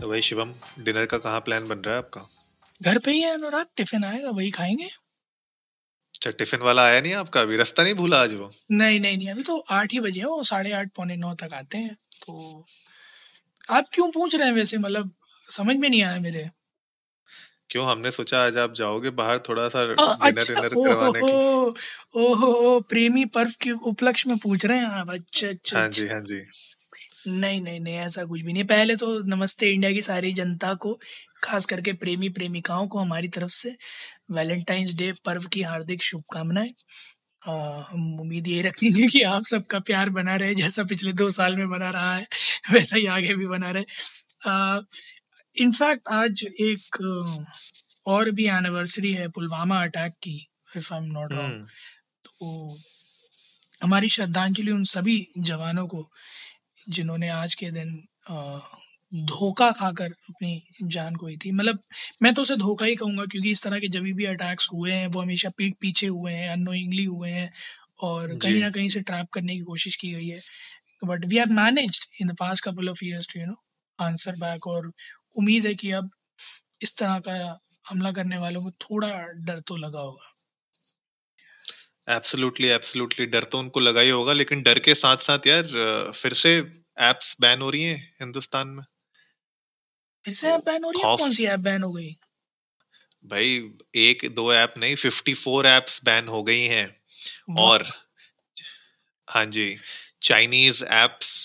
तो भाई शिवम, डिनर का कहाँ प्लान बन रहा है आपका? घर पे ही है अनुराग, टिफिन आएगा वही खाएंगे। अच्छा, टिफिन वाला आया नहीं आपका? अभी रास्ता नहीं भूला आज वो? नहीं, अभी तो 8 ही बजे है, वो 8:30 पौने 9 तक आते हैं। तो आप क्यों पूछ रहे हैं वैसे, मतलब समझ में नहीं आया मेरे। क्यों, हमने सोचा आज आप जाओगे बाहर थोड़ा सा डिनर करवाने की। ओहो, प्रेमी पर्व के उपलक्ष्य में पूछ रहे हैं आप? अच्छा। हाँ जी। नहीं, ऐसा कुछ भी नहीं। पहले तो नमस्ते इंडिया की सारी जनता को, खास करके प्रेमी प्रेमिकाओं को हमारी तरफ से वैलेंटाइंस डे पर्व की हार्दिक शुभकामनाएं। हम उम्मीद ये रखेंगे कि आप सबका प्यार बना रहे, जैसा पिछले 2 साल में बना रहा है वैसा ही आगे भी बना रहे। इनफैक्ट आज एक और भी एनिवर्सरी है पुलवामा अटैक की, if I am not wrong. तो हमारी श्रद्धांजलि उन सभी जवानों को जिन्होंने आज के दिन धोखा खाकर अपनी जान खोई थी। मतलब मैं तो उसे धोखा ही कहूँगा, क्योंकि इस तरह के जब भी अटैक्स हुए हैं वो हमेशा पीठ पीछे हुए हैं, अननोइंगली हुए हैं और कहीं ना कहीं से ट्रैप करने की कोशिश की गई है। But we have managed in the past couple of years to answer back, और उम्मीद है कि अब इस तरह का हमला करने वालों को थोड़ा डर तो लगा होगा। Absolutely, डर तो उनको लगा ही होगा, लेकिन डर के साथ साथ यार फिर से एप्स बैन हो रही हैं हिंदुस्तान में। फिर से ऐप बैन हो रही है? कौन सी ऐप बैन हो गई भाई? 1-2 ऐप नहीं, 54 ऐप्स बैन हो गई हैं। और हाँ जी, Chinese apps,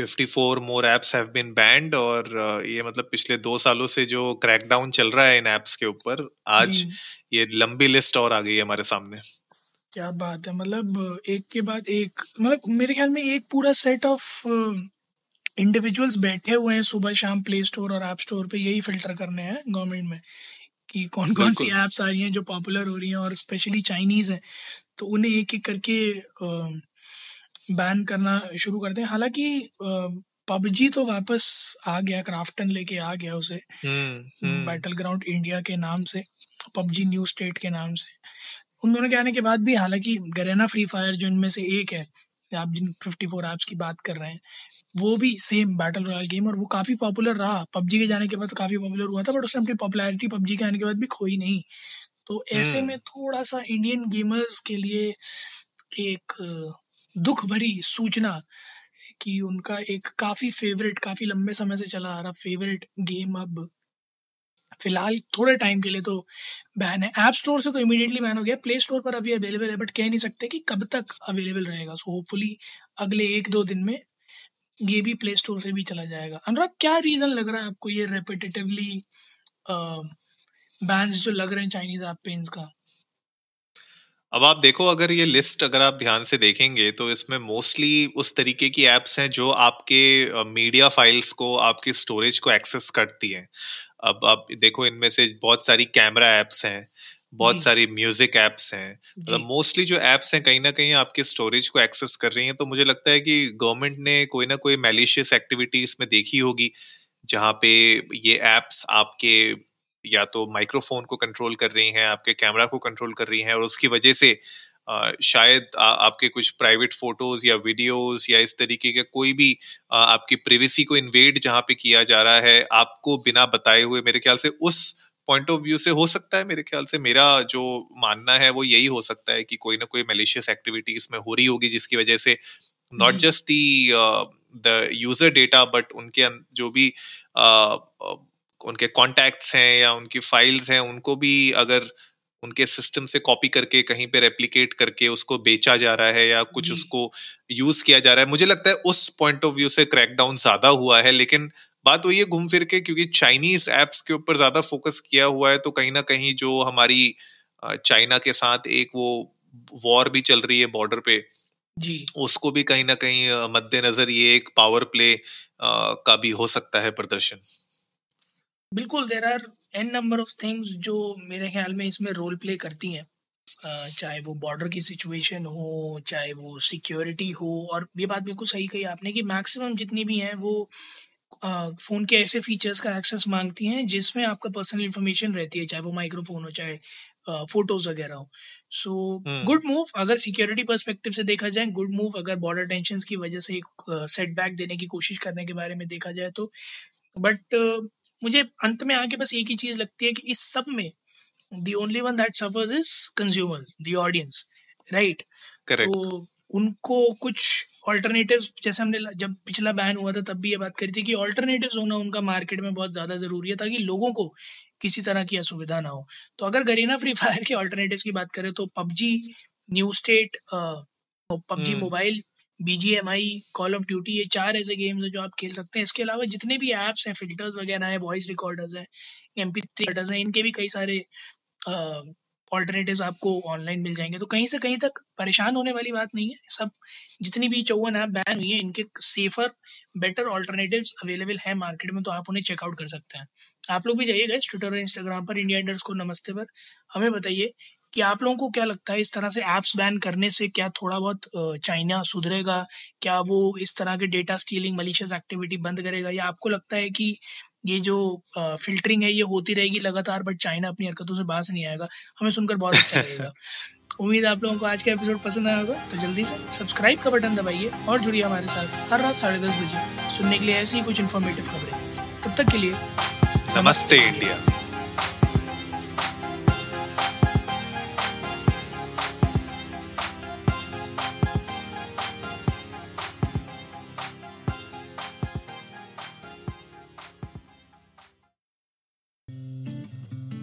54 more apps have been banned. और ये मतलब पिछले 2 सालों से जो क्रैकडाउन चल रहा है इन ऐप्स के ऊपर, आज ये लंबी लिस्ट और आ गई है हमारे सामने। क्या बात है, मतलब एक के बाद एक। मतलब मेरे ख्याल में एक पूरा सेट ऑफ इंडिविजुअल्स बैठे हुए हैं सुबह शाम प्ले स्टोर और ऐप स्टोर पे, यही फिल्टर करने हैं गवर्नमेंट में कि कौन कौन सी ऐप्स आ रही हैं जो पॉपुलर हो रही हैं, और स्पेशली चाइनीज़ हैं तो उन्हें एक एक करके बैन करना शुरू करते हैं। हालांकि पबजी तो वापस आ गया, क्राफ्टन लेके आ गया उसे, बैटल ग्राउंड इंडिया के नाम से, पबजी न्यू स्टेट के नाम से। उन दोनों के आने के बाद भी, हालांकि गरेना फ्री फायर जो इनमें से एक है, आप जिन 54 ऐप्स की बात कर रहे हैं, वो भी सेम बैटल रॉयल गेम, और वो काफ़ी पॉपुलर रहा। पबजी के जाने के बाद तो काफ़ी पॉपुलर हुआ था, बट उसने अपनी पॉपुलैरिटी पबजी के आने के बाद भी खोई नहीं। तो ऐसे में थोड़ा सा इंडियन गेमर्स के लिए एक दुख भरी सूचना कि उनका एक काफ़ी फेवरेट, काफ़ी लंबे समय से चला आ रहा फेवरेट गेम अब फिलहाल थोड़े टाइम के लिए तो बैन है। ऐप स्टोर से तो इमीडिएटली बैन हो गया, प्ले स्टोर पर अभी अवेलेबल है बट कह नहीं सकते कि कब तक अवेलेबल रहेगा। सो होपफुली अगले 1-2 दिन में ये भी प्ले स्टोर से भी चला जाएगा। अनुराग, क्या रीज़न लग रहा है आपको ये रेपिटेटिवली बैन्स जो लग रहे हैं चाइनीज़ ऐप पे इनका? अब आप देखो, अगर ये लिस्ट अगर आप ध्यान से देखेंगे तो इसमें मोस्टली उस तरीके की ऐप्स हैं जो आपके मीडिया फाइल्स को, आपकी स्टोरेज को एक्सेस करती हैं। अब आप देखो, इनमें से बहुत सारी कैमरा ऐप्स हैं, बहुत सारी म्यूजिक ऐप्स हैं, मतलब मोस्टली जो ऐप्स हैं कहीं ना कहीं आपके स्टोरेज को एक्सेस कर रही हैं। तो मुझे लगता है कि गवर्नमेंट ने कोई ना कोई मैलिशियस एक्टिविटी इसमें देखी होगी, जहाँ पे ये ऐप्स आपके या तो माइक्रोफोन को कंट्रोल कर रही हैं, आपके कैमरा को कंट्रोल कर रही हैं, और उसकी वजह से शायद आपके कुछ प्राइवेट फोटोज या वीडियोस या इस तरीके के कोई भी आपकी प्रिवेसी को इन्वेड जहाँ पे किया जा रहा है आपको बिना बताए हुए, मेरे ख्याल से उस पॉइंट ऑफ व्यू से हो सकता है। मेरे ख्याल से मेरा जो मानना है वो यही हो सकता है कि कोई ना कोई मैलिशियस एक्टिविटी इसमें हो रही होगी, जिसकी वजह से not just the user data but उनके जो भी उनके कॉन्टैक्ट्स हैं या उनकी फाइल्स हैं, उनको भी अगर उनके सिस्टम से कॉपी करके कहीं पे रेप्लिकेट करके उसको बेचा जा रहा है या कुछ उसको यूज किया जा रहा है, मुझे लगता है उस पॉइंट ऑफ व्यू से क्रैकडाउन ज्यादा हुआ है। लेकिन बात वही है, घूम फिर के क्योंकि चाइनीज ऐप्स के ऊपर ज्यादा फोकस किया हुआ है, तो कहीं ना कहीं जो हमारी चाइना के साथ एक वो वॉर भी चल रही है बॉर्डर पे जी, उसको भी कहीं ना कहीं मद्देनजर ये एक पावर प्ले का भी हो सकता है प्रदर्शन। बिल्कुल there are N number of things जो मेरे ख्याल में इसमें रोल प्ले करती हैं, चाहे वो बॉर्डर की सिचुएशन हो, चाहे वो सिक्योरिटी हो। और ये बात बिल्कुल सही कही आपने कि मैक्सिमम जितनी भी हैं वो फ़ोन के ऐसे फीचर्स का एक्सेस मांगती हैं जिसमें आपका पर्सनल इन्फॉर्मेशन रहती है, चाहे वो माइक्रोफोन हो, चाहे फोटोज़ वगैरह हो। सो गुड मूव अगर सिक्योरिटी पर्सपेक्टिव से देखा जाए, गुड मूव अगर बॉर्डर टेंशंस की वजह से एक सेटबैक देने की कोशिश करने के बारे में देखा जाए तो। बट मुझे अंत में आके बस एक ही चीज़ लगती है कि इस सब में the only one that suffers is consumers, the audience, right? Correct. तो उनको कुछ alternatives, जैसे हमने जब पिछला बैन हुआ था तब भी ये बात करी थी कि alternatives होना उनका मार्केट में बहुत ज़्यादा ज़रूरी है ताकि लोगों को किसी तरह की असुविधा ना हो। तो अगर Garena Free Fire के alternatives की बात करें तो PUBG New State, PUBG mobile, BGMI, Call of Duty, ये चार ऐसे गेम्स हैं जो आप खेल सकते हैं। इसके अलावा जितने भी ऐप्स हैं, फिल्टर्स वगैरह हैं, वॉइस रिकॉर्डर्स हैं, MP3 रिकॉर्डर्स हैं, इनके भी कई सारे ऑल्टरनेटिव्स आपको ऑनलाइन मिल जाएंगे। तो कहीं से कहीं तक परेशान होने वाली बात नहीं है। सब जितनी भी 54 ऐप बैन हुई है, इनके सेफर बेटर ऑल्टरनेटिव्स अवेलेबल हैं मार्केट में, तो आप उन्हें चेकआउट कर सकते हैं। आप लोग भी जाइएगा ट्विटर और इंस्टाग्राम पर @india_namaste पर, हमें बताइए कि आप लोगों को क्या लगता है इस तरह से ऐप्स बैन करने से क्या थोड़ा बहुत चाइना सुधरेगा, क्या वो इस तरह के डेटा स्टीलिंग मलिशियस एक्टिविटी बंद करेगा, या आपको लगता है कि ये जो फिल्टरिंग है ये होती रहेगी लगातार बट चाइना अपनी हरकतों से बाहर नहीं आएगा। हमें सुनकर बहुत अच्छा लगेगा। उम्मीद आप लोगों को आज का एपिसोड पसंद आया होगा, तो जल्दी से सब्सक्राइब का बटन दबाइए और जुड़िए हमारे साथ हर रात 10:30 बजे सुनने के लिए ऐसी ही कुछ इन्फॉर्मेटिव खबरें। तब तक के लिए नमस्ते इंडिया।